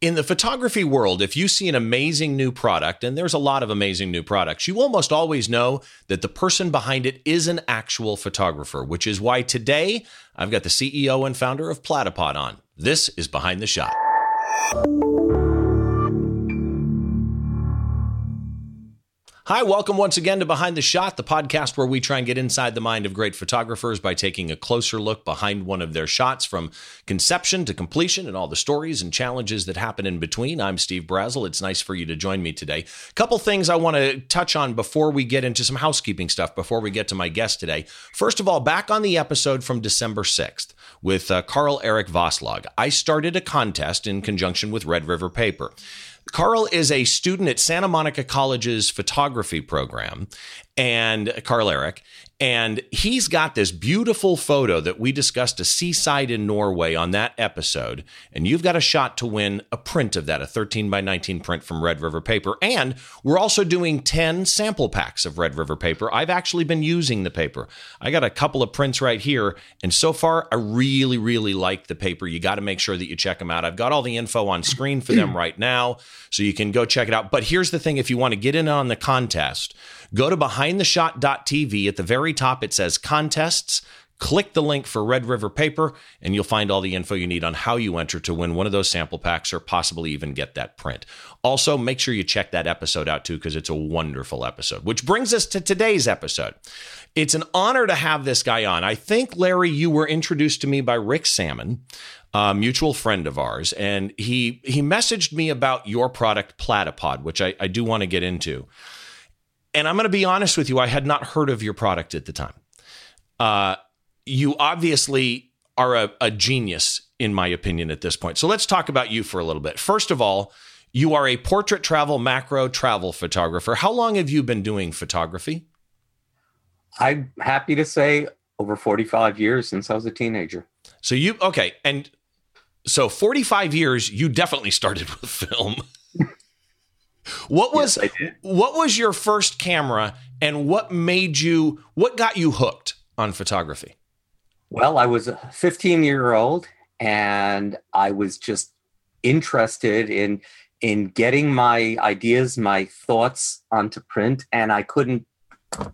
In the photography world, if you see an amazing new product, and there's a lot of amazing new products, you almost always know that the person behind it is an actual photographer, which is why today I've got the CEO and founder of Platypod on. This is Behind the Shot. Hi, welcome once again to Behind the Shot, the podcast where we try and get inside the mind of great photographers by taking a closer look behind one of their shots from conception to completion and all the stories and challenges that happen in between. I'm Steve Brazel. It's nice for you to join me today. A couple things I want to touch on before we get into some housekeeping stuff, before we get to my guest today. First of all, back on the episode from December 6th with Carl-Erik Vasslåg, I started a contest in conjunction with Red River Paper. Carl is a student at Santa Monica College's photography program, and Carl-Erik, and he's got this beautiful photo that we discussed, a seaside in Norway on that episode, and you've got a shot to win a print of that, a 13 by 19 print from Red River Paper, and we're also doing 10 sample packs of Red River Paper. I've actually been using the paper. I got a couple of prints right here, and so far, I really, really like the paper. You got to make sure that you check them out. I've got all the info on screen for them right now, so you can go check it out. But here's the thing, if you want to get in on the contest, go to behindtheshot.tv. At the very top, it says contests. Click the link for Red River Paper, and you'll find all the info you need on how you enter to win one of those sample packs or possibly even get that print. Also, make sure you check that episode out, too, because it's a wonderful episode, which brings us to today's episode. It's an honor to have this guy on. I think, Larry, you were introduced to me by Rick Salmon, a mutual friend of ours, and he messaged me about your product, Platypod, which I do want to get into. And I'm going to be honest with you, I had not heard of your product at the time. You obviously are a genius, in my opinion, at this point. So let's talk about you for a little bit. First of all, you are a portrait travel, macro travel photographer. How long have you been doing photography? I'm happy to say over 45 years since I was a teenager. So okay. And so 45 years, you definitely started with film. What was your first camera, and what got you hooked on photography? Well, I was a 15-year-old, and I was just interested in getting my ideas, my thoughts onto print, and I couldn't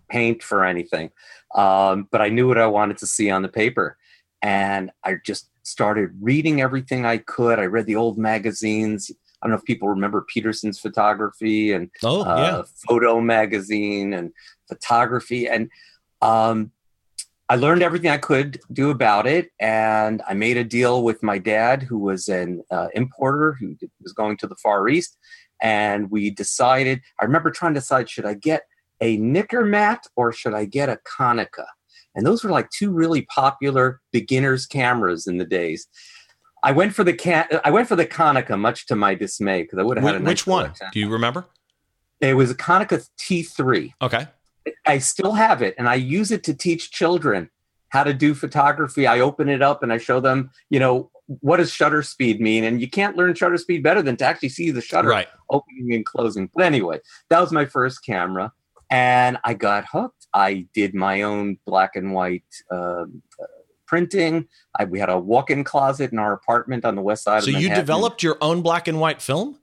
paint for anything. But I knew what I wanted to see on the paper, and I just started reading everything I could. I read the old magazines. I don't know if people remember Peterson's Photography and Photo Magazine and Photography. And I learned everything I could do about it. And I made a deal with my dad, who was an importer who was going to the Far East. And we decided, I remember trying to decide, should I get a Nikkormat or should I get a Konica? And those were like two really popular beginners cameras in the days. I went for the Konica, much to my dismay, because I would have had a nice Which one? Do you remember? It was a Konica T3. Okay. I still have it, and I use it to teach children how to do photography. I open it up and I show them, what does shutter speed mean? And you can't learn shutter speed better than to actually see the shutter opening and closing. But anyway, that was my first camera, and I got hooked. I did my own black and white printing. We had a walk-in closet in our apartment on the west side of Manhattan. So you developed your own black and white film?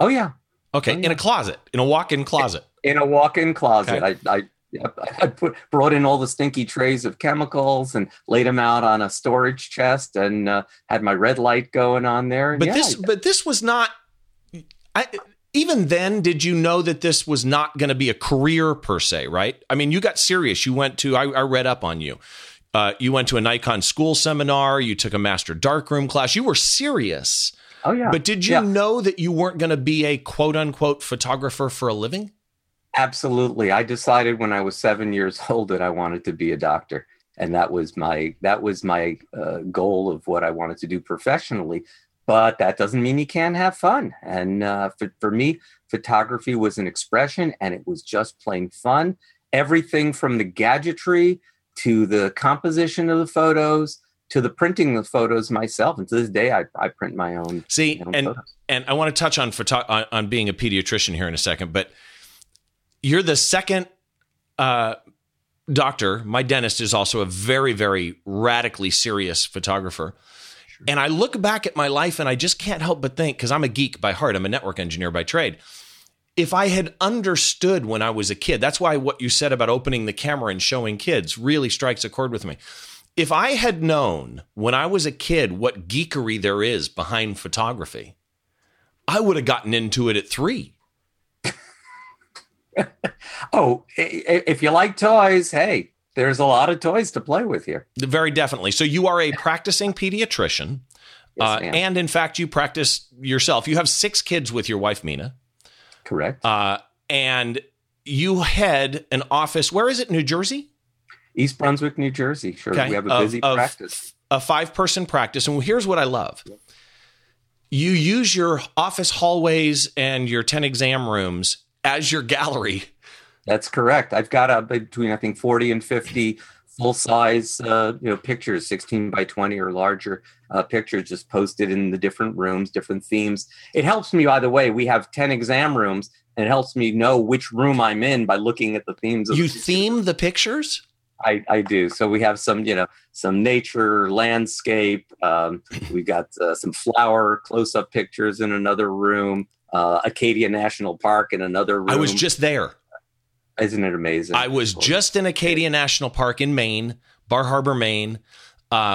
Oh, yeah. Okay. In a walk-in closet. In a walk-in closet. Okay. I brought in all the stinky trays of chemicals and laid them out on a storage chest and had my red light going on there. And this was not... even then, did you know that this was not going to be a career per se, right? I mean, you got serious. You went to... I read up on you. You went to a Nikon school seminar. You took a master darkroom class. You were serious. Oh, yeah. But did you know that you weren't going to be a quote unquote photographer for a living? Absolutely. I decided when I was 7 years old that I wanted to be a doctor. And that was my goal of what I wanted to do professionally. But that doesn't mean you can't have fun. And for me, photography was an expression, and it was just plain fun. Everything from the gadgetry to the composition of the photos, to the printing of the photos myself. And to this day, I print my own. Photos. And I want to touch on being a pediatrician here in a second, but you're the second doctor. My dentist is also a very, very radically serious photographer. Sure. And I look back at my life and I just can't help but think, because I'm a geek by heart, I'm a network engineer by trade. If I had understood when I was a kid, that's why what you said about opening the camera and showing kids really strikes a chord with me. If I had known when I was a kid what geekery there is behind photography, I would have gotten into it at 3. Oh, if you like toys, hey, there's a lot of toys to play with here. Very definitely. So you are a practicing pediatrician. Yes, and in fact, you practice yourself. You have 6 kids with your wife, Mina. Correct. And you head an office. Where is it? New Jersey? East Brunswick, New Jersey. Sure. Okay. We have a busy practice. A 5-person practice. And here's what I love. Yep. You use your office hallways and your 10 exam rooms as your gallery. That's correct. I've got between, I think, 40 and 50 full-size pictures, 16 by 20 or larger pictures just posted in the different rooms, different themes. It helps me, by the way, we have 10 exam rooms, and it helps me know which room I'm in by looking at the themes. You theme the pictures? I do. So we have some nature, landscape. We've got some flower close-up pictures in another room. Acadia National Park in another room. I was just there. Isn't it amazing? I was just in Acadia National Park in Maine, Bar Harbor, Maine.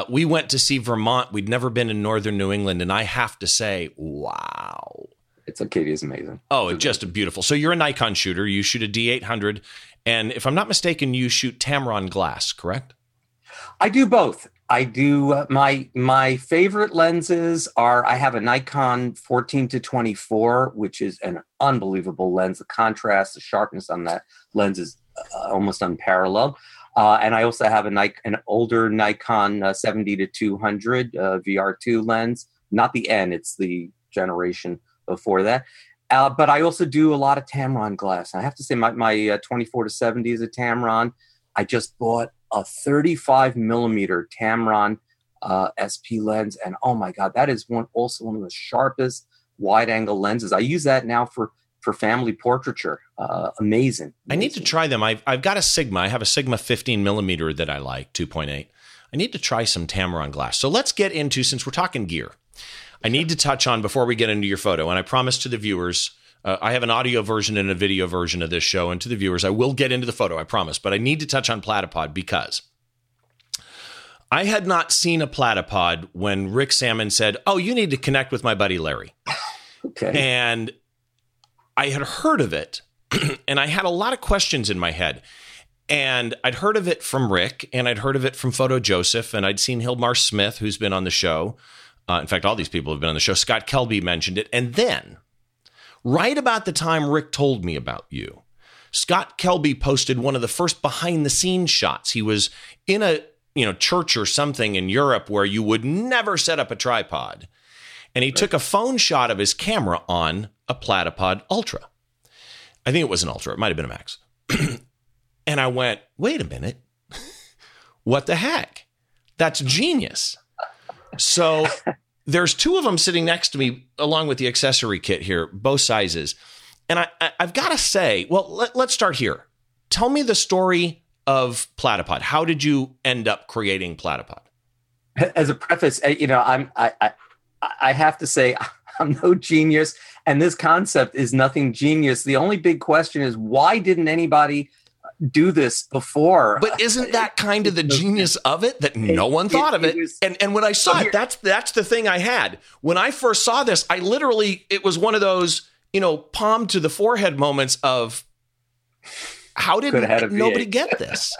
We went to see Vermont. We'd never been in northern New England. And I have to say, wow. Acadia's amazing. Oh, it's just beautiful. So you're a Nikon shooter. You shoot a D800. And if I'm not mistaken, you shoot Tamron glass, correct? I do both. I do my favorite lenses are, I have a Nikon 14 to 24, which is an unbelievable lens. The contrast, the sharpness on that lens is almost unparalleled. And I also have an older Nikon 70 to 200 VR2 lens, not the N, it's the generation before that. But I also do a lot of Tamron glass. I have to say my 24 to 70 is a Tamron. I just bought a 35 millimeter Tamron SP lens. And oh my God, that is one of the sharpest wide angle lenses. I use that now for family portraiture. Amazing. I need to try them. I've got a Sigma. I have a Sigma 15 millimeter that I like, 2.8. I need to try some Tamron glass. So let's get into, since we're talking gear, I need to touch on before we get into your photo. And I promise to the viewers, I have an audio version and a video version of this show, and to the viewers, I will get into the photo, I promise, but I need to touch on Platypod because I had not seen a Platypod when Rick Salmon said, oh, you need to connect with my buddy Larry. Okay. And I had heard of it, and I had a lot of questions in my head. And I'd heard of it from Rick, and I'd heard of it from Photo Joseph, and I'd seen Hilmar Smith, who's been on the show. In fact, all these people have been on the show. Scott Kelby mentioned it. And then right about the time Rick told me about you, Scott Kelby posted one of the first behind-the-scenes shots. He was in a church or something in Europe where you would never set up a tripod. And he took a phone shot of his camera on a Platypod Ultra. I think it was an Ultra. It might have been a Max. And I went, wait a minute. What the heck? That's genius. So there's 2 of them sitting next to me along with the accessory kit here, both sizes. And I've got to say, well, let's start here. Tell me the story of Platypod. How did you end up creating Platypod? As a preface, I have to say I'm no genius, and this concept is nothing genius. The only big question is, why didn't anybody do this before? But isn't that kind of the genius of it, that no one thought of it? And when I saw it, that's the thing I had. When I first saw this, I literally, it was one of those, palm to the forehead moments of, how did nobody get this?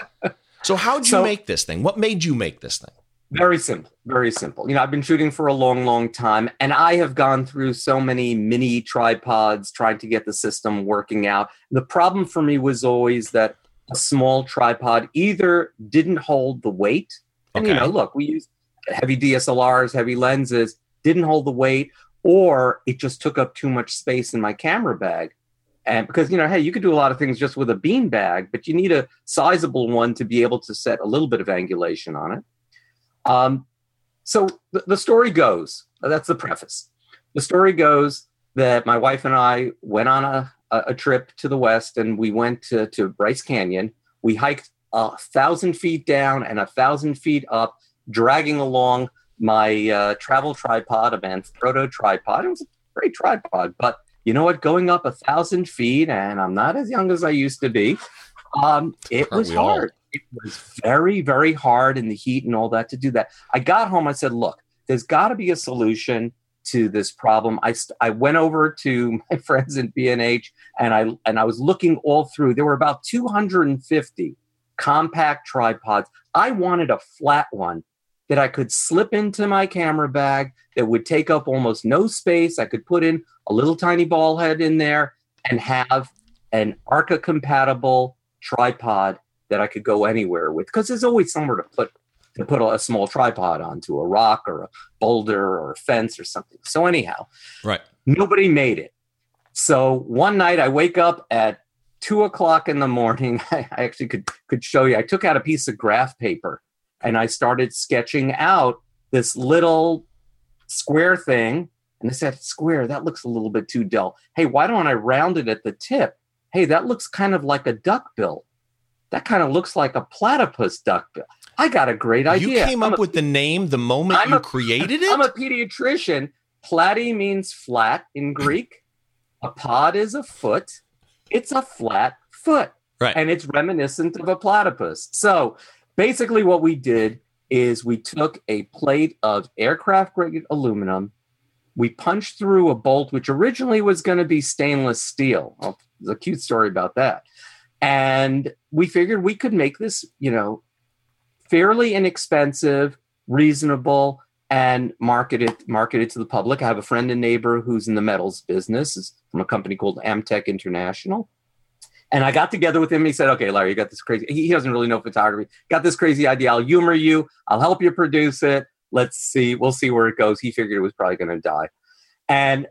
So how'd you make this thing? What made you make this thing? Very simple, very simple. I've been shooting for a long, long time, and I have gone through so many mini tripods trying to get the system working out. The problem for me was always that a small tripod either didn't hold the weight. And, we used heavy DSLRs, heavy lenses, didn't hold the weight, or it just took up too much space in my camera bag. And because, you could do a lot of things just with a bean bag, but you need a sizable one to be able to set a little bit of angulation on it. So the story goes, that's the preface. The story goes that my wife and I went on a trip to the West, and we went to Bryce Canyon. We hiked 1,000 feet down and 1,000 feet up, dragging along my travel tripod, a Manfrotto tripod. It was a great tripod, but you know what? Going up 1,000 feet, and I'm not as young as I used to be. It was hard. It was very, very hard in the heat and all that to do that. I got home. I said, look, there's got to be a solution to this problem. I went over to my friends in B&H, and I was looking all through. There were about 250 compact tripods. I wanted a flat one that I could slip into my camera bag that would take up almost no space. I could put in a little tiny ball head in there and have an Arca compatible tripod that I could go anywhere with, because there's always somewhere to put a small tripod onto, a rock or a boulder or a fence or something. So anyhow, right. Nobody made it. So one night I wake up at 2:00 in the morning. I actually could show you. I took out a piece of graph paper and I started sketching out this little square thing. And I said, square, that looks a little bit too dull. Hey, why don't I round it at the tip? Hey, that looks kind of like a duckbill. That kind of looks like a platypus duckbill. I got a great idea. You came up with the name the moment you created it? I'm a pediatrician. Platy means flat in Greek. A pod is a foot. It's a flat foot. Right. And it's reminiscent of a platypus. So basically what we did is we took a plate of aircraft-grade aluminum. We punched through a bolt, which originally was going to be stainless steel. Oh, there's a cute story about that. And we figured we could make this, fairly inexpensive, reasonable, and market it to the public. I have a friend and neighbor who's in the metals business. It's from a company called Amtech International. And I got together with him. He said, okay, Larry, you got this crazy. He doesn't really know photography. Got this crazy idea. I'll humor you. I'll help you produce it. Let's see. We'll see where it goes. He figured it was probably going to die. And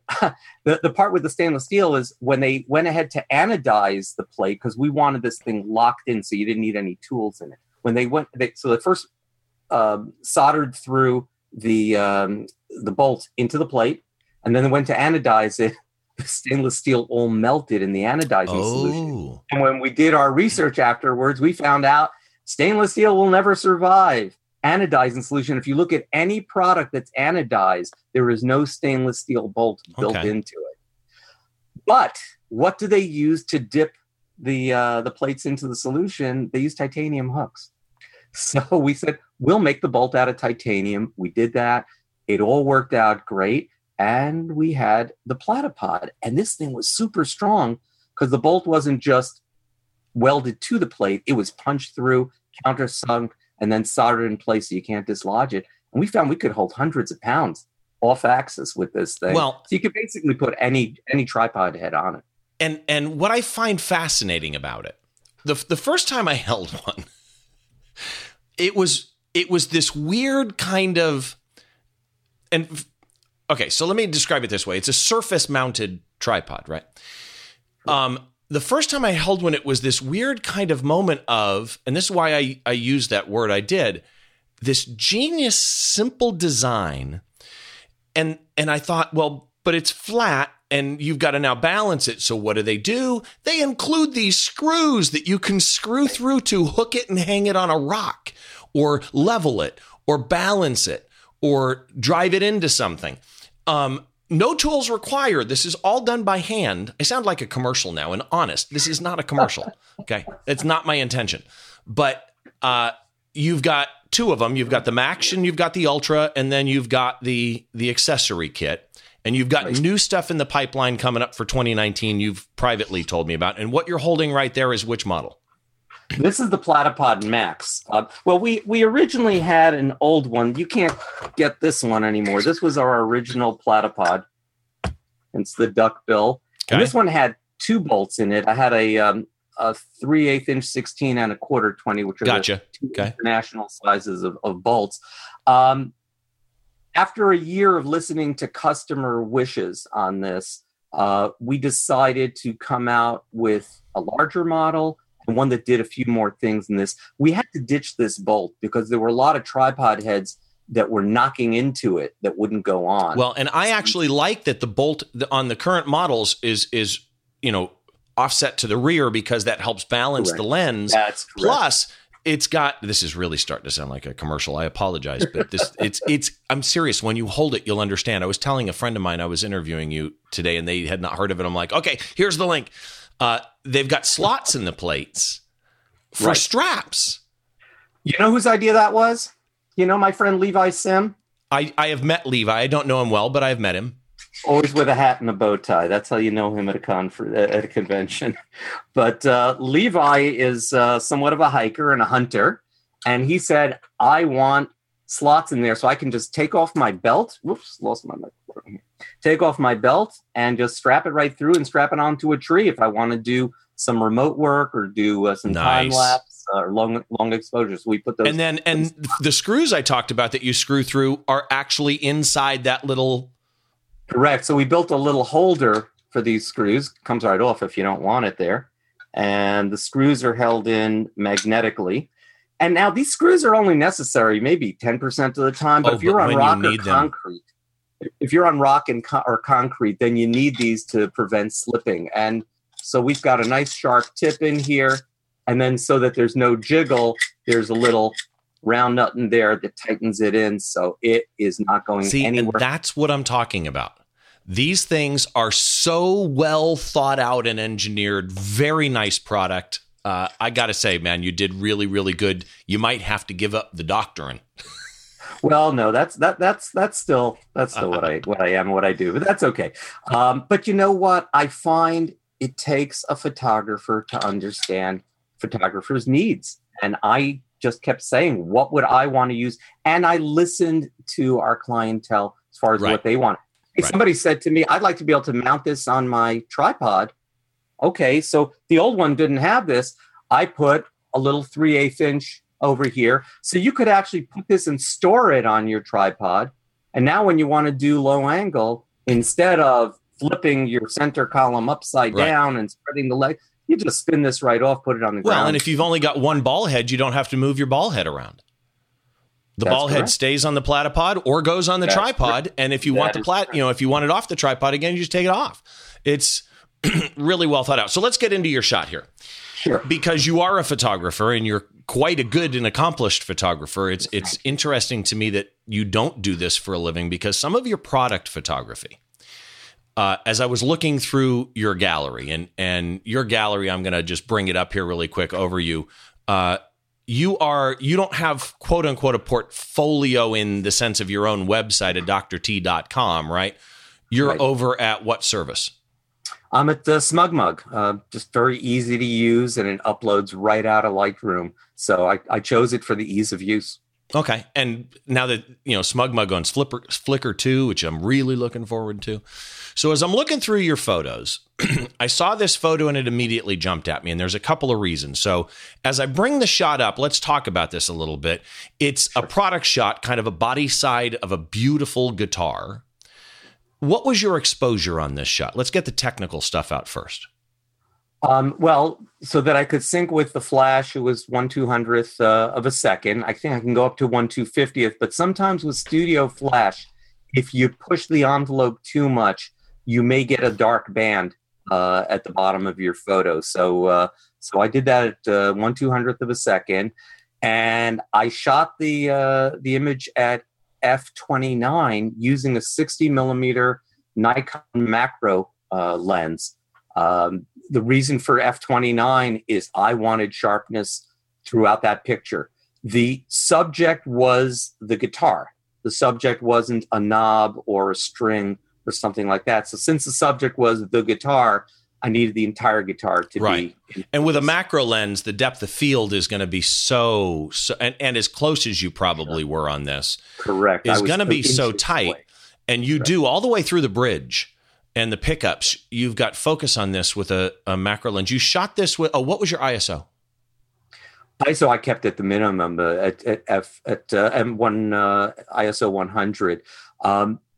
the part with the stainless steel is when they went ahead to anodize the plate, because we wanted this thing locked in so you didn't need any tools in it. When they went, they first soldered through the bolt into the plate, and then they went to anodize it. The stainless steel all melted in the anodizing solution. And when we did our research afterwards, we found out stainless steel will never survive anodizing solution. If you look at any product that's anodized, there is no stainless steel bolt built into it. But what do they use to dip the plates into the solution? They use titanium hooks. So we said, we'll make the bolt out of titanium. We did that. It all worked out great. And we had the platypod. And this thing was super strong because the bolt wasn't just welded to the plate. It was punched through, countersunk, and then soldered in place so you can't dislodge it. And we found we could hold hundreds of pounds off axis with this thing. Well, so you could basically put any tripod head on it. And what I find fascinating about it, the first time I held one, it was this weird kind of, and okay, so let me describe it this way. It's a surface-mounted tripod, right? The first time I held one, it was this weird kind of moment of, and this is why I used that word I did, this genius, simple design. And I thought, well, but it's flat and you've got to now balance it. So what do? They include these screws that you can screw through to hook it and hang it on a rock or level it or balance it or drive it into something. No tools required. This is all done by hand. I sound like a commercial now, and honest, this is not a commercial. Okay. It's not my intention, but you've got two of them. You've got the Max and you've got the Ultra, and then you've got the accessory kit, and you've got new stuff in the pipeline coming up for 2019. You've privately told me about, and what you're holding right there is which model? This is the Platypod Max. We originally had an old one. You can't get this one anymore. This was our original Platypod. It's the duckbill. Okay. And this one had two bolts in it. I had a 3/8 inch 16 and a 1/4 20, which are the two international sizes of bolts. After a year of listening to customer wishes on this, we decided to come out with a larger model. And one that did a few more things than this. We had to ditch this bolt because there were a lot of tripod heads that were knocking into it that wouldn't go on. Well, and I actually like that the bolt on the current models is offset to the rear because that helps balance the lens. That's correct. Plus, It's got, this is really starting to sound like a commercial. I apologize, but this it's I'm serious. When you hold it, you'll understand. I was telling a friend of mine, I was interviewing you today and they had not heard of it. I'm like, okay, here's the link. They've got slots in the plates for straps. You know whose idea that was? You know, my friend, Levi Sim. I have met Levi. I don't know him well, but I've met him. Always with a hat and a bow tie. That's how you know him at a convention. But Levi is somewhat of a hiker and a hunter. And he said, I want slots in there so I can just take off my belt. Whoops, lost my microphone. Take off my belt and just strap it right through and strap it onto a tree if I want to do some remote work or do some time lapse or long exposure. So we put those. And the screws I talked about that you screw through are actually inside that little... Correct. So we built a little holder for these screws. Comes right off if you don't want it there. And the screws are held in magnetically. And now these screws are only necessary maybe 10% of the time. But if you're on rock or concrete, if you're on rock and or concrete, then you need these to prevent slipping. And so we've got a nice sharp tip in here. And then so that there's no jiggle, there's a little round nut in there that tightens it in, so it is not going anywhere. And that's what I'm talking about. These things are so well thought out and engineered. Very nice product. I got to say, man, you did really, really good. You might have to give up the doctrine. Well, no, that's still what I do, but that's okay. But you know what? I find it takes a photographer to understand photographers' needs, and I just kept saying, what would I want to use? And I listened to our clientele as far as what they wanted. Hey, somebody said to me, I'd like to be able to mount this on my tripod. Okay, so the old one didn't have this. I put a little 3/8 inch over here. So you could actually put this and store it on your tripod. And now when you want to do low angle, instead of flipping your center column upside down and spreading the leg, you just spin this right off, put it on the ground. Well, and if you've only got one ball head, you don't have to move your ball head around. The ball head stays on the platypod or goes on the tripod. Correct. And if you want the you know, if you want it off the tripod again, you just take it off. It's really well thought out. So let's get into your shot here. Sure. Because you are a photographer and you're quite a good and accomplished photographer. It's interesting to me that you don't do this for a living, because some of your product photography, as I was looking through your gallery, and your gallery, I'm going to just bring it up here really quick over you. You don't have, quote unquote, a portfolio in the sense of your own website at drT.com, right? You're over at what service? I'm at the Smug Mug. Just very easy to use, and it uploads right out of Lightroom. So I chose it for the ease of use. Okay. And now that, you know, Smug Mug owns Flickr too, which I'm really looking forward to. So as I'm looking through your photos, I saw this photo and it immediately jumped at me. And there's a couple of reasons. So as I bring the shot up, let's talk about this a little bit. It's a product shot, kind of a body side of a beautiful guitar. What was your exposure on this shot? Let's get the technical stuff out first. Well, so that I could sync with the flash, it was 1/200th of a second. I think I can go up to 1/250th, but sometimes with studio flash, if you push the envelope too much, you may get a dark band at the bottom of your photo. So I did that at 1/200th of a second, and I shot the image at f/29 using a 60 millimeter Nikon macro lens. The reason for f/29 is I wanted sharpness throughout that picture. The subject was the guitar. The subject wasn't a knob or a string or something like that. So since the subject was the guitar, I needed the entire guitar to be. And with a macro lens, the depth of field is going to be so and as close as you probably were on this. Correct. It's going to be so tight. And you do all the way through the bridge. And the pickups, you've got focus on this with a macro lens. You shot this with, what was your ISO? ISO I kept at the minimum at M1, ISO 100.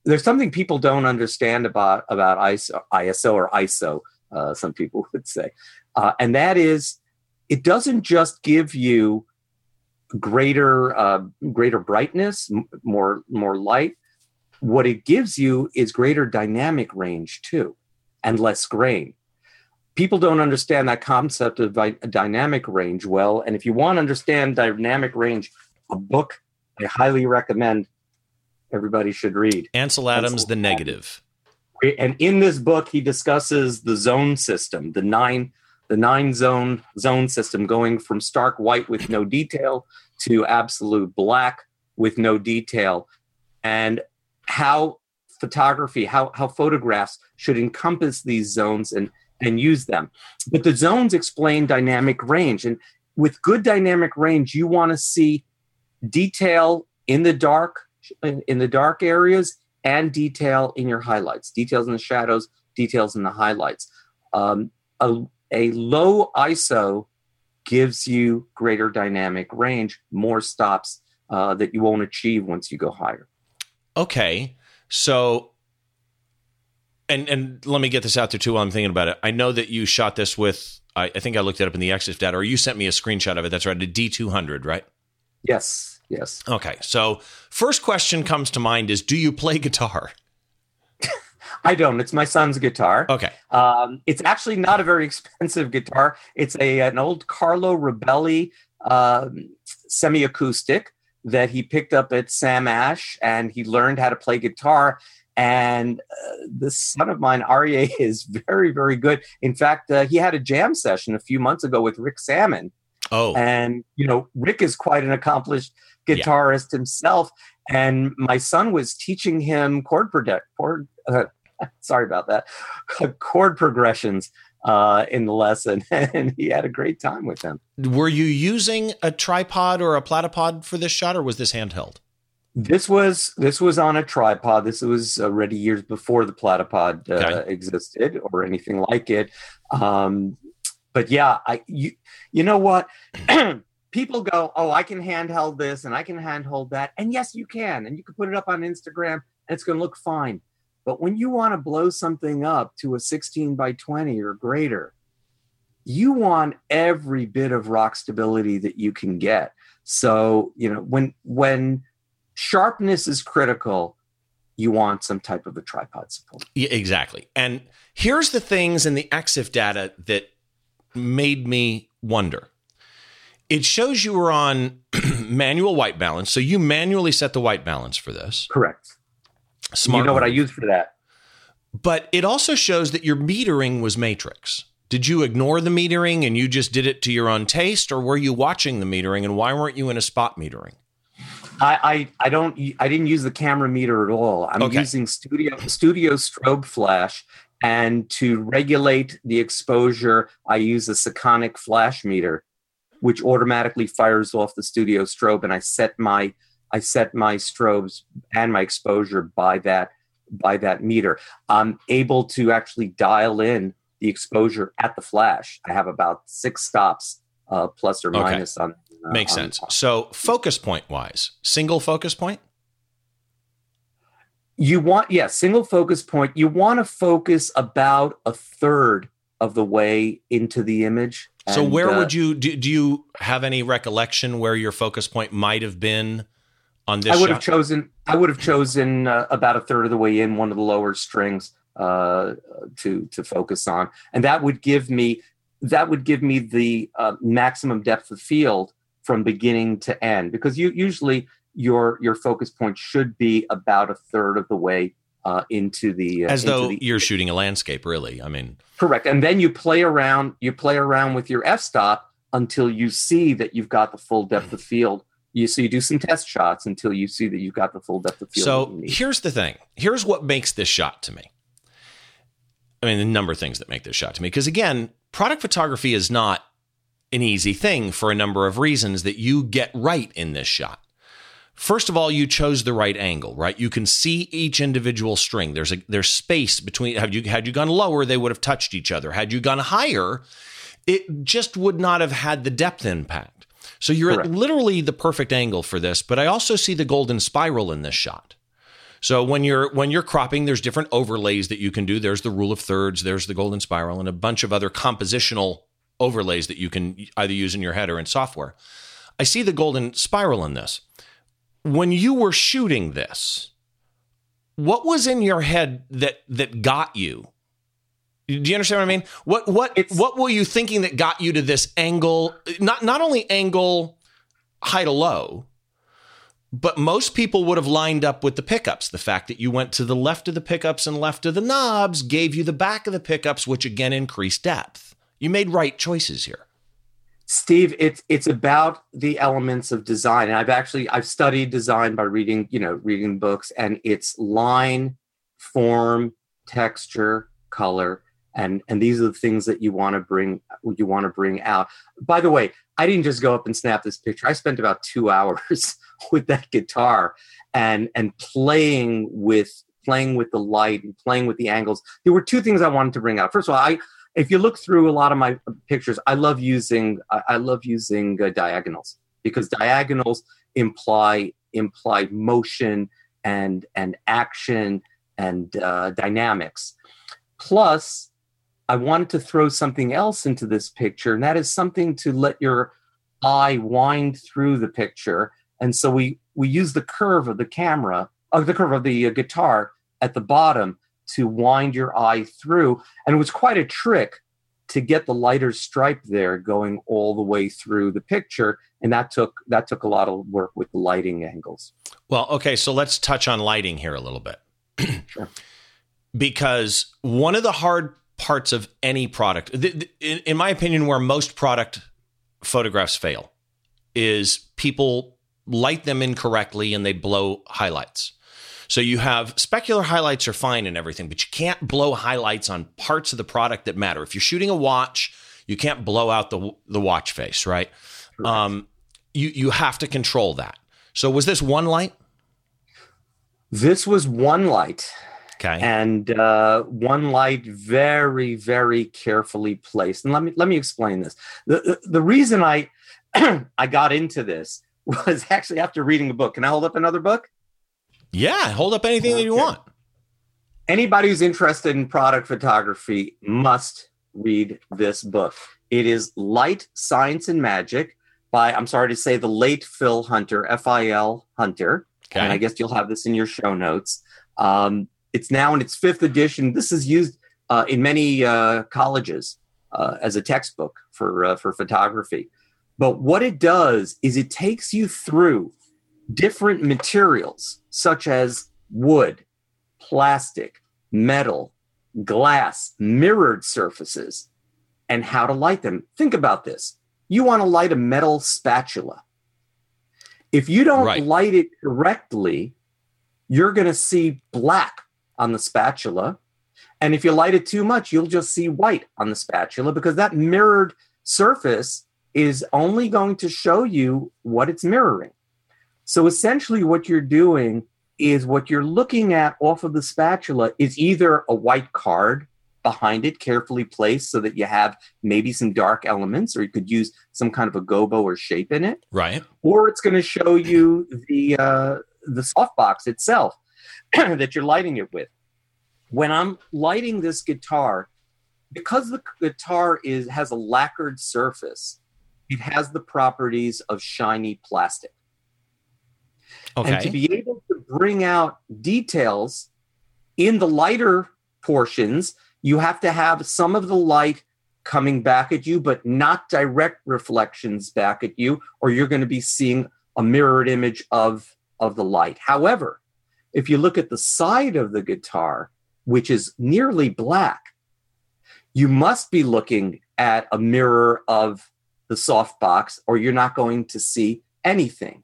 There's something people don't understand about ISO or ISO, some people would say. And that is, it doesn't just give you greater brightness, more light. What it gives you is greater dynamic range too, and less grain. people don't understand that concept of dynamic range well. And if you want to understand dynamic range, a book I highly recommend everybody should read. Ansel Adams, The Negative. And in this book, he discusses the zone system, the nine zone system, going from stark white with no detail to absolute black with no detail, and how photography, how photographs should encompass these zones and use them. But the zones explain dynamic range. And with good dynamic range, you want to see detail in the dark areas and detail in your highlights, details in the shadows, details in the highlights. A low ISO gives you greater dynamic range, more stops that you won't achieve once you go higher. Okay. So, and let me get this out there too while I'm thinking about it. I know that you shot this with, I think I looked it up in the EXIF data, or you sent me a screenshot of it. That's right. The D200, right? Yes. Okay. So first question comes to mind is, do you play guitar? I don't. It's my son's guitar. Okay. It's actually not a very expensive guitar. It's an old Carlo Rebelli semi-acoustic that he picked up at Sam Ash, and he learned how to play guitar. And this son of mine, Aryeh, is very, very good. In fact, he had a jam session a few months ago with Rick Salmon. Oh. And, Rick is quite an accomplished guitarist himself. And my son was teaching him chord progressions in the lesson. And he had a great time with them. Were you using a tripod or a platypod for this shot, or was this handheld? This was on a tripod. This was already years before the platypod existed or anything like it. But yeah, you know what? People go, oh, I can handheld this and I can handhold that. And yes, you can. And you can put it up on Instagram and it's going to look fine. But when you want to blow something up to a 16 by 20 or greater, you want every bit of rock stability that you can get. So, when sharpness is critical, you want some type of a tripod support. Yeah, exactly. And here's the things in the EXIF data that made me wonder. It shows you were on manual white balance. So you manually set the white balance for this. Correct. Smart. You know what I use for that. But it also shows that your metering was matrix. Did you ignore the metering and you just did it to your own taste, or were you watching the metering, and why weren't you in a spot metering? I didn't use the camera meter at all. I'm using studio strobe flash. And to regulate the exposure, I use a Sekonic flash meter, which automatically fires off the studio strobe, and I set my strobes and my exposure by that meter. I'm able to actually dial in the exposure at the flash. I have about 6 stops plus or minus on. Makes sense. So focus point wise, single focus point? You want, single focus point. You want to focus about a third of the way into the image. So and, where would you, do you have any recollection where your focus point might have been on this shot? I would have chosen about a third of the way in, one of the lower strings to focus on. And that would give me the maximum depth of field from beginning to end, because usually your focus point should be about a third of the way into the as though you're shooting a landscape, really. I mean, correct. And then you play around with your f-stop until you see that you've got the full depth of field. You do some test shots until you see that you've got the full depth of field. So here's the thing. Here's what makes this shot to me. I mean, the number of things that make this shot to me, because again, product photography is not an easy thing for a number of reasons that you get right in this shot. First of all, you chose the right angle, right? You can see each individual string. There's space between. Had you gone lower, they would have touched each other. Had you gone higher, it just would not have had the depth impact. So you're at literally the perfect angle for this. But I also see the golden spiral in this shot. So when you're cropping, there's different overlays that you can do. There's the rule of thirds, there's the golden spiral, and a bunch of other compositional overlays that you can either use in your head or in software. I see the golden spiral in this. When you were shooting this, what was in your head that got you Do you understand what I mean? What were you thinking that got you to this angle? Not only angle high to low, but most people would have lined up with the pickups. The fact that you went to the left of the pickups and left of the knobs gave you the back of the pickups, which again increased depth. You made right choices here. Steve, it's about the elements of design. And I've studied design by reading books, and it's line, form, texture, color. And these are the things that you want to bring out. By the way, I didn't just go up and snap this picture. I spent about 2 hours with that guitar and playing with the light and playing with the angles. There were two things I wanted to bring out. First of all, if you look through a lot of my pictures, I love using diagonals, because diagonals imply motion and action and dynamics. Plus, I wanted to throw something else into this picture, and that is something to let your eye wind through the picture. And so we use the curve of the camera, the curve of the guitar at the bottom to wind your eye through. And it was quite a trick to get the lighter stripe there going all the way through the picture. And that took a lot of work with the lighting angles. Well, okay, so let's touch on lighting here a little bit. Sure. Because one of the hard parts of any product, in my opinion, where most product photographs fail, is people light them incorrectly and they blow highlights. So you have specular highlights are fine and everything, but you can't blow highlights on parts of the product that matter. If you're shooting a watch, you can't blow out the watch face, right? Sure. You have to control that. So was this one light? This was one light. Okay. And one light very, very carefully placed. And let me explain this. The reason I got into this was actually after reading a book. Can I hold up another book? Yeah, hold up anything that you want. Anybody who's interested in product photography must read this book. It is Light, Science, and Magic by, I'm sorry to say, the late Phil Hunter, F.I.L. Hunter. Okay. And I guess you'll have this in your show notes. It's now in its 5th edition. This is used in many colleges as a textbook for photography. But what it does is it takes you through different materials, such as wood, plastic, metal, glass, mirrored surfaces, and how to light them. Think about this. You want to light a metal spatula. If you don't light it correctly, you're going to see black on the spatula. And if you light it too much, you'll just see white on the spatula, because that mirrored surface is only going to show you what it's mirroring. So essentially what you're doing is what you're looking at off of the spatula is either a white card behind it, carefully placed so that you have maybe some dark elements, or you could use some kind of a gobo or shape in it. Right. Or it's going to show you the softbox itself that you're lighting it with. When I'm lighting this guitar, because the guitar has a lacquered surface, it has the properties of shiny plastic. Okay. And to be able to bring out details in the lighter portions, you have to have some of the light coming back at you, but not direct reflections back at you, or you're going to be seeing a mirrored image of the light. However, if you look at the side of the guitar, which is nearly black, you must be looking at a mirror of the softbox, or you're not going to see anything.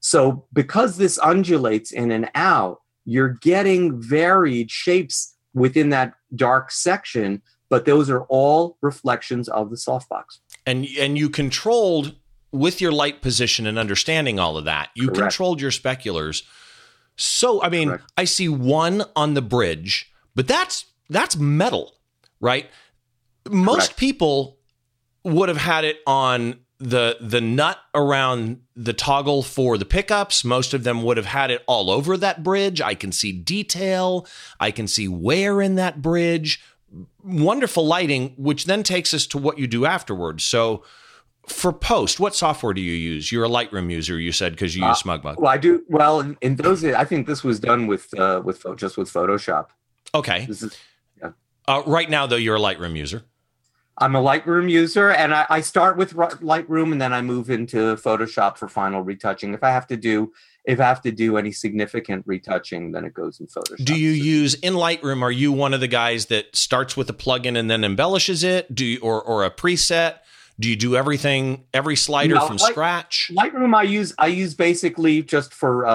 So because this undulates in and out, you're getting varied shapes within that dark section, but those are all reflections of the softbox. And you controlled, with your light position and understanding all of that, you controlled your speculars. So, I mean, correct. I see one on the bridge, but that's metal, right? Most correct. People would have had it on the nut around the toggle for the pickups. Most of them would have had it all over that bridge. I can see detail. I can see wear in that bridge. Wonderful lighting, which then takes us to what you do afterwards. So for post, what software do you use? You're a Lightroom user, you said, because you use Smug Mug. Well, I do. Well, in those, I think this was done with just with Photoshop. Okay. This is, yeah. Right now, though, you're a Lightroom user. I'm a Lightroom user, and I start with Lightroom, and then I move into Photoshop for final retouching. If I have to do any significant retouching, then it goes in Photoshop. Do you use in Lightroom? Are you one of the guys that starts with a plugin and then embellishes it? Do you, or a preset? Do you do everything, every slider from scratch? Lightroom, I use basically just for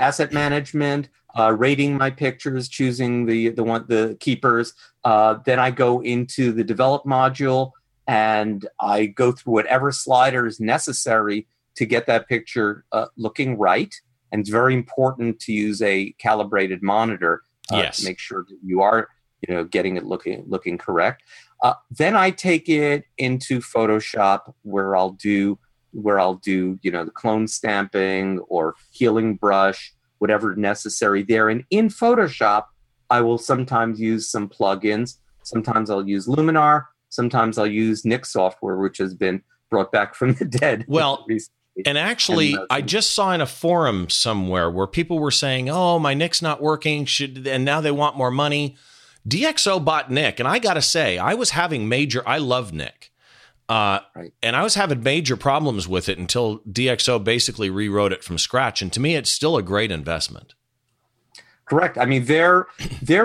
asset management, rating my pictures, choosing the keepers. Then I go into the develop module and I go through whatever slider is necessary to get that picture looking right. And it's very important to use a calibrated monitor to make sure that you are, getting it looking correct. Then I take it into Photoshop where I'll do the clone stamping or healing brush, whatever necessary there. And in Photoshop, I will sometimes use some plugins. Sometimes I'll use Luminar. Sometimes I'll use Nick software, which has been brought back from the dead. Well, and actually, I just saw in a forum somewhere where people were saying, "Oh, my Nick's not working," and now they want more money. DxO bought Nick, and I got to say, I love Nick. Right. And I was having major problems with it until DxO basically rewrote it from scratch. And to me, it's still a great investment. Correct. I mean, their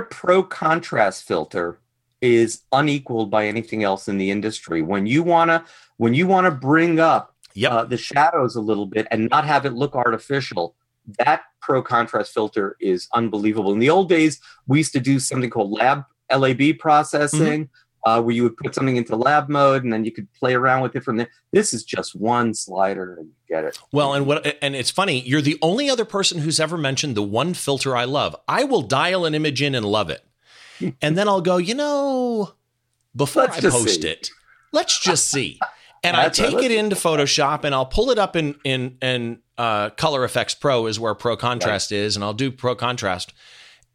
pro contrast filter is unequaled by anything else in the industry. When you want to bring up the shadows a little bit and not have it look artificial, that pro contrast filter is unbelievable. In the old days, we used to do something called LAB processing, where you would put something into lab mode and then you could play around with it from there. This is just one slider and you get it. Well, and it's funny, you're the only other person who's ever mentioned the one filter I love. I will dial an image in and love it. And then I'll go, before I post it, let's just see. And I take it into Photoshop and I'll pull it up in Color Effects Pro is where Pro Contrast is. And I'll do Pro Contrast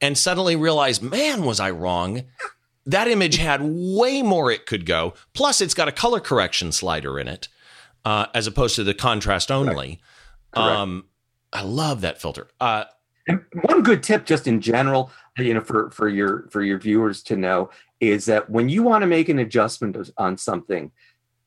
and suddenly realize, man, was I wrong? That image had way more it could go. Plus, it's got a color correction slider in it as opposed to the contrast only. Correct. I love that filter. And one good tip just in general, for your viewers to know is that when you want to make an adjustment on something,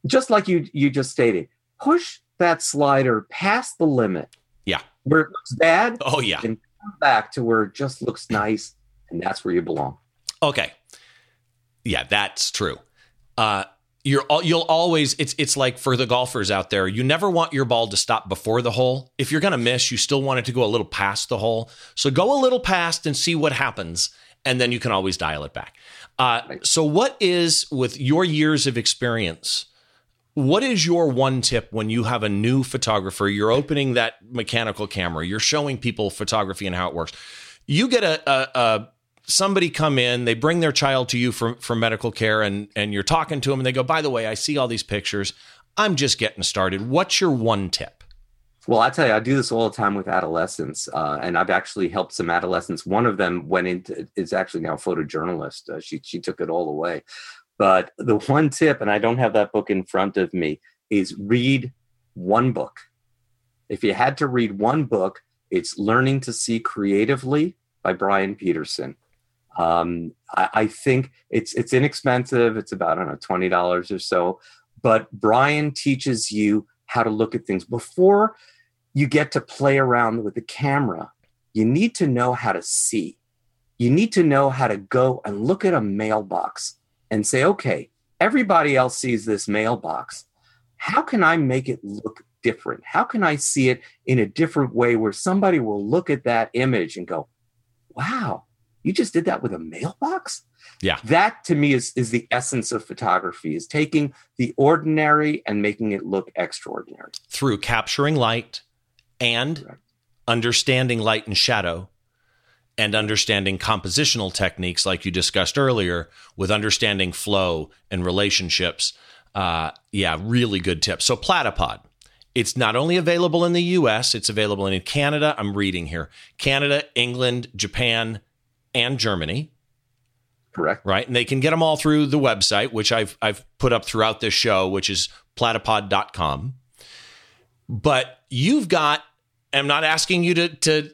just like you just stated, push that slider past the limit. Yeah. Where it looks bad. Oh, yeah. And come back to where it just looks nice. And that's where you belong. Okay. Yeah, that's true. You'll always, it's like for the golfers out there, you never want your ball to stop before the hole. If you're going to miss, you still want it to go a little past the hole. So go a little past and see what happens. And then you can always dial it back. So what is, with your years of experience, what is your one tip when you have a new photographer, you're opening that mechanical camera, you're showing people photography and how it works. You get somebody come in, they bring their child to you for medical care and you're talking to them and they go, by the way, I see all these pictures. I'm just getting started. What's your one tip? Well, I tell you, I do this all the time with adolescents, and I've actually helped some adolescents. One of them is actually now a photojournalist. She took it all the way. But the one tip, and I don't have that book in front of me, is read one book. If you had to read one book, it's Learning to See Creatively by Bryan Peterson. I think it's inexpensive. It's about, $20 or so. But Bryan teaches you how to look at things. Before you get to play around with the camera, you need to know how to see. You need to know how to go and look at a mailbox and say, okay, everybody else sees this mailbox. How can I make it look different? How can I see it in a different way where somebody will look at that image and go, wow, you just did that with a mailbox? Yeah. That to me is the essence of photography, is taking the ordinary and making it look extraordinary. Through capturing light and understanding light and shadow. And understanding compositional techniques like you discussed earlier with understanding flow and relationships. Really good tips. So Platypod, it's not only available in the U.S., it's available in Canada. I'm reading here. Canada, England, Japan, and Germany. Correct. Right? And they can get them all through the website, which I've put up throughout this show, which is platypod.com. But you've got, I'm not asking you to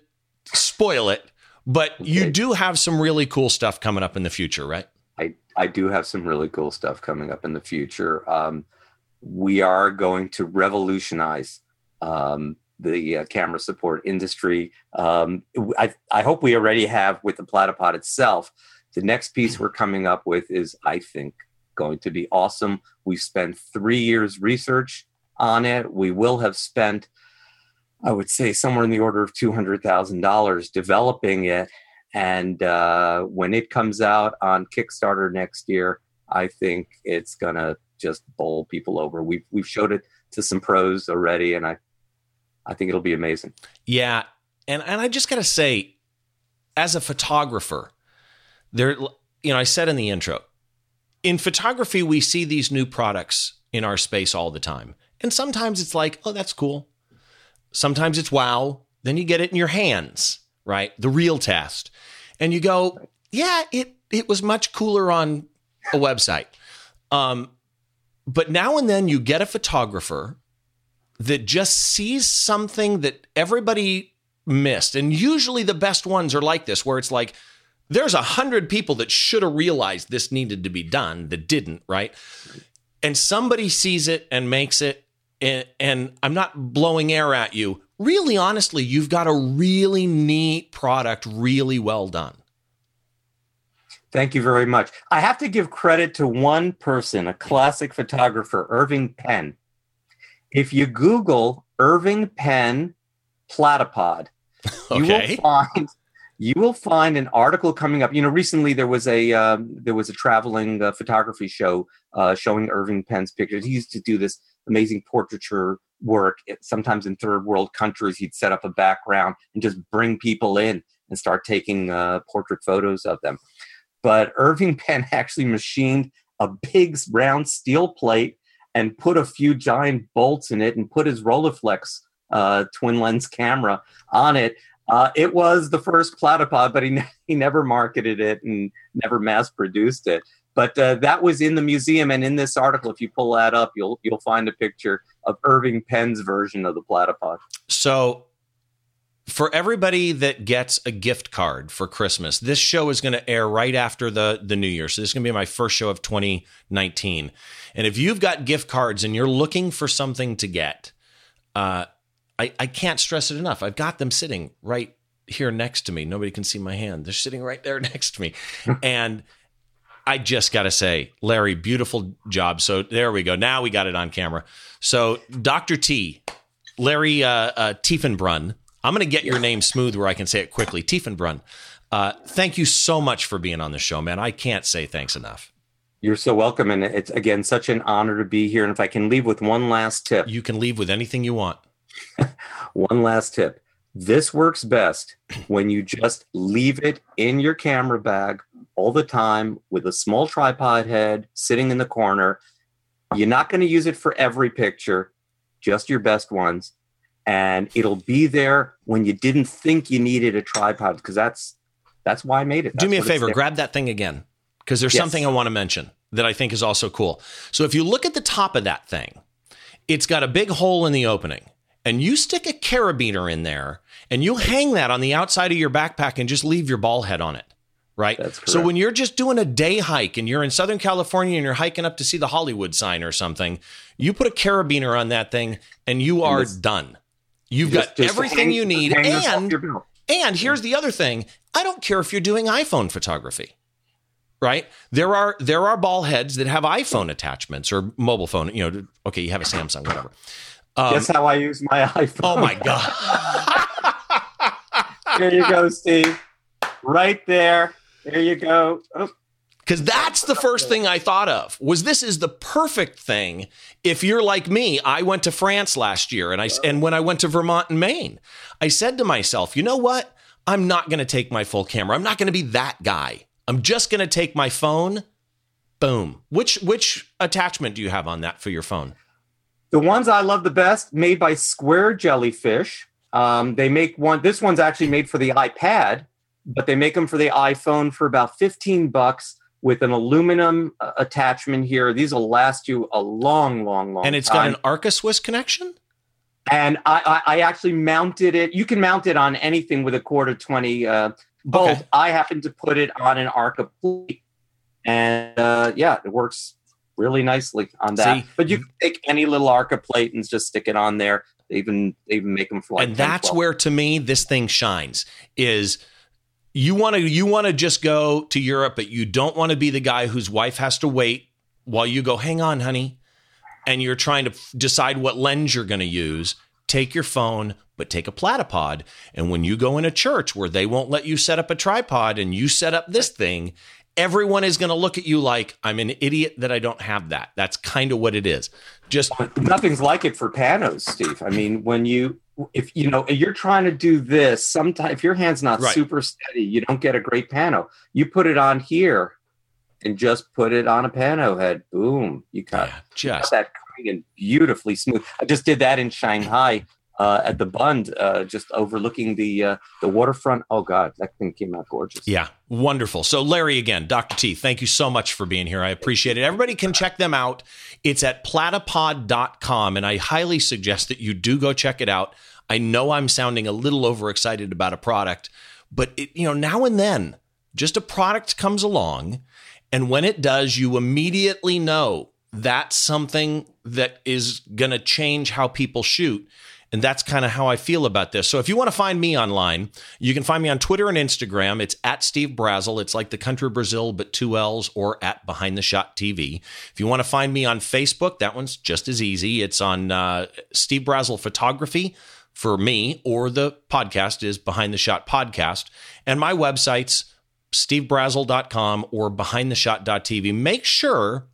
spoil it, but you do have some really cool stuff coming up in the future, right? I I do have some really cool stuff coming up in the future. We are going to revolutionize the camera support industry. I hope we already have with the Platypod itself. The next piece we're coming up with is, I think, going to be awesome. We've spent 3 years research on it. We will have spent, I would say, somewhere in the order of $200,000 developing it. And when it comes out on Kickstarter next year, I think it's going to just bowl people over. We've showed it to some pros already, and I think it'll be amazing. Yeah, and I just got to say, as a photographer, there, you know, I said in the intro, in photography, we see these new products in our space all the time. And sometimes it's like, oh, that's cool. Sometimes it's wow. Then you get it in your hands, right? The real test. And you go, yeah, it was much cooler on a website. But now and then you get a photographer that just sees something that everybody missed. And usually the best ones are like this, where it's like, there's 100 people that should have realized this needed to be done that didn't, right? And somebody sees it and makes it. And I'm not blowing air at you. Really, honestly, you've got a really neat product, really well done. Thank you very much. I have to give credit to one person, a classic photographer, Irving Penn. If you Google Irving Penn Platypod, you will find an article coming up. You know, recently there was a traveling photography show showing Irving Penn's pictures. He used to do this amazing portraiture work. Sometimes in third world countries, he'd set up a background and just bring people in and start taking portrait photos of them. But Irving Penn actually machined a big round steel plate and put a few giant bolts in it and put his Rolleiflex twin lens camera on it. It was the first Platypod, but he never marketed it and never mass produced it. But that was in the museum, and in this article, if you pull that up, you'll find a picture of Irving Penn's version of the Platypod. So, for everybody that gets a gift card for Christmas, this show is going to air right after the New Year. So this is going to be my first show of 2019. And if you've got gift cards and you're looking for something to get, I can't stress it enough. I've got them sitting right here next to me. Nobody can see my hand. They're sitting right there next to me, and I just got to say, Larry, beautiful job. So there we go. Now we got it on camera. So Dr. T, Larry Tiefenbrunn, I'm going to get your name smooth where I can say it quickly. Tiefenbrunn, thank you so much for being on the show, man. I can't say thanks enough. You're so welcome. And it's, again, such an honor to be here. And if I can leave with one last tip. You can leave with anything you want. One last tip. This works best when you just leave it in your camera bag all the time with a small tripod head sitting in the corner. You're not going to use it for every picture, just your best ones. And it'll be there when you didn't think you needed a tripod, because that's why I made it. That's Do me a favor. Grab that thing again, because there's something I want to mention that I think is also cool. So if you look at the top of that thing, it's got a big hole in the opening. And you stick a carabiner in there and you hang that on the outside of your backpack and just leave your ball head on it, right? That's correct. So when you're just doing a day hike and you're in Southern California and you're hiking up to see the Hollywood sign or something, you put a carabiner on that thing and you are done. You've got everything you need. And here's the other thing. I don't care if you're doing iPhone photography, right? There are ball heads that have iPhone attachments or mobile phone. You know, okay, you have a Samsung, whatever. Guess how I use my iPhone. Oh, my God. There you go, Steve. Right there. There you go. Because that's the first thing I thought of was this is the perfect thing. If you're like me, I went to France last year, and when I went to Vermont and Maine, I said to myself, you know what? I'm not going to take my full camera. I'm not going to be that guy. I'm just going to take my phone. Boom. Which attachment do you have on that for your phone? The ones I love the best, made by Square Jellyfish. They make one. This one's actually made for the iPad, but they make them for the iPhone for about $15 with an aluminum attachment here. These will last you a long time. And it's got an Arca Swiss connection? And I actually mounted it. You can mount it on anything with a 1/4-20 bolt. Okay. I happened to put it on an Arca plate. And yeah, it works really nicely on that. See? But you can take any little Arca plate and just stick it on there. They even make them for like, and that's 12. Where to me this thing shines is you want to just go to Europe, but you don't want to be the guy whose wife has to wait while you go, hang on, honey. And you're trying to decide what lens you're going to use. Take your phone, but take a Platypod. And when you go in a church where they won't let you set up a tripod and you set up this thing, everyone is going to look at you like, I'm an idiot that I don't have that. That's kind of what it is. Just nothing's like it for panos, Steve. I mean, when you, if you know, you're trying to do this, sometimes if your hand's not right, super steady, you don't get a great pano. You put it on here and just put it on a pano head. Boom. You got, yeah, just you got that and beautifully smooth. I just did that in Shanghai at the Bund, just overlooking the waterfront. Oh God, that thing came out gorgeous. Yeah, wonderful. So Larry, again, Dr. T, thank you so much for being here. I appreciate it. Everybody can check them out. It's at platypod.com, and I highly suggest that you do go check it out. I know I'm sounding a little overexcited about a product, but it, you know, now and then just a product comes along, and when it does, you immediately know that's something that is going to change how people shoot. And that's kind of how I feel about this. So if you want to find me online, you can find me on Twitter and Instagram. It's at Steve Brazel. It's like the country Brazil, but two L's, or at Behind the Shot TV. If you want to find me on Facebook, that one's just as easy. It's on Steve Brazel Photography for me, or the podcast is Behind the Shot Podcast. And my website's stevebrazel.com or behindtheshot.tv. Make sure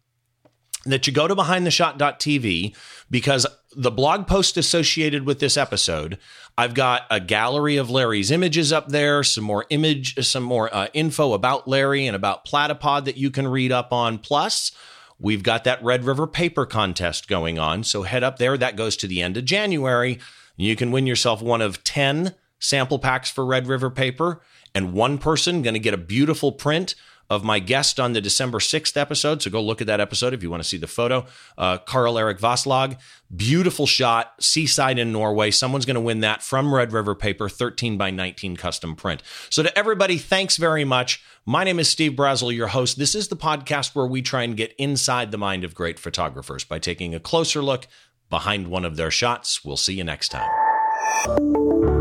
that you go to behindtheshot.tv, because the blog post associated with this episode, I've got a gallery of Larry's images up there, some more info about Larry and about Platypod that you can read up on. Plus, we've got that Red River Paper contest going on. So head up there. That goes to the end of January. You can win yourself one of 10 sample packs for Red River Paper, and one person going to get a beautiful print of my guest on the December 6th episode. So go look at that episode if you want to see the photo. Carl-Erik Vasslåg, beautiful shot, seaside in Norway. Someone's going to win that from Red River Paper, 13x19 custom print. So to everybody, thanks very much. My name is Steve Brazel, your host. This is the podcast where we try and get inside the mind of great photographers by taking a closer look behind one of their shots. We'll see you next time.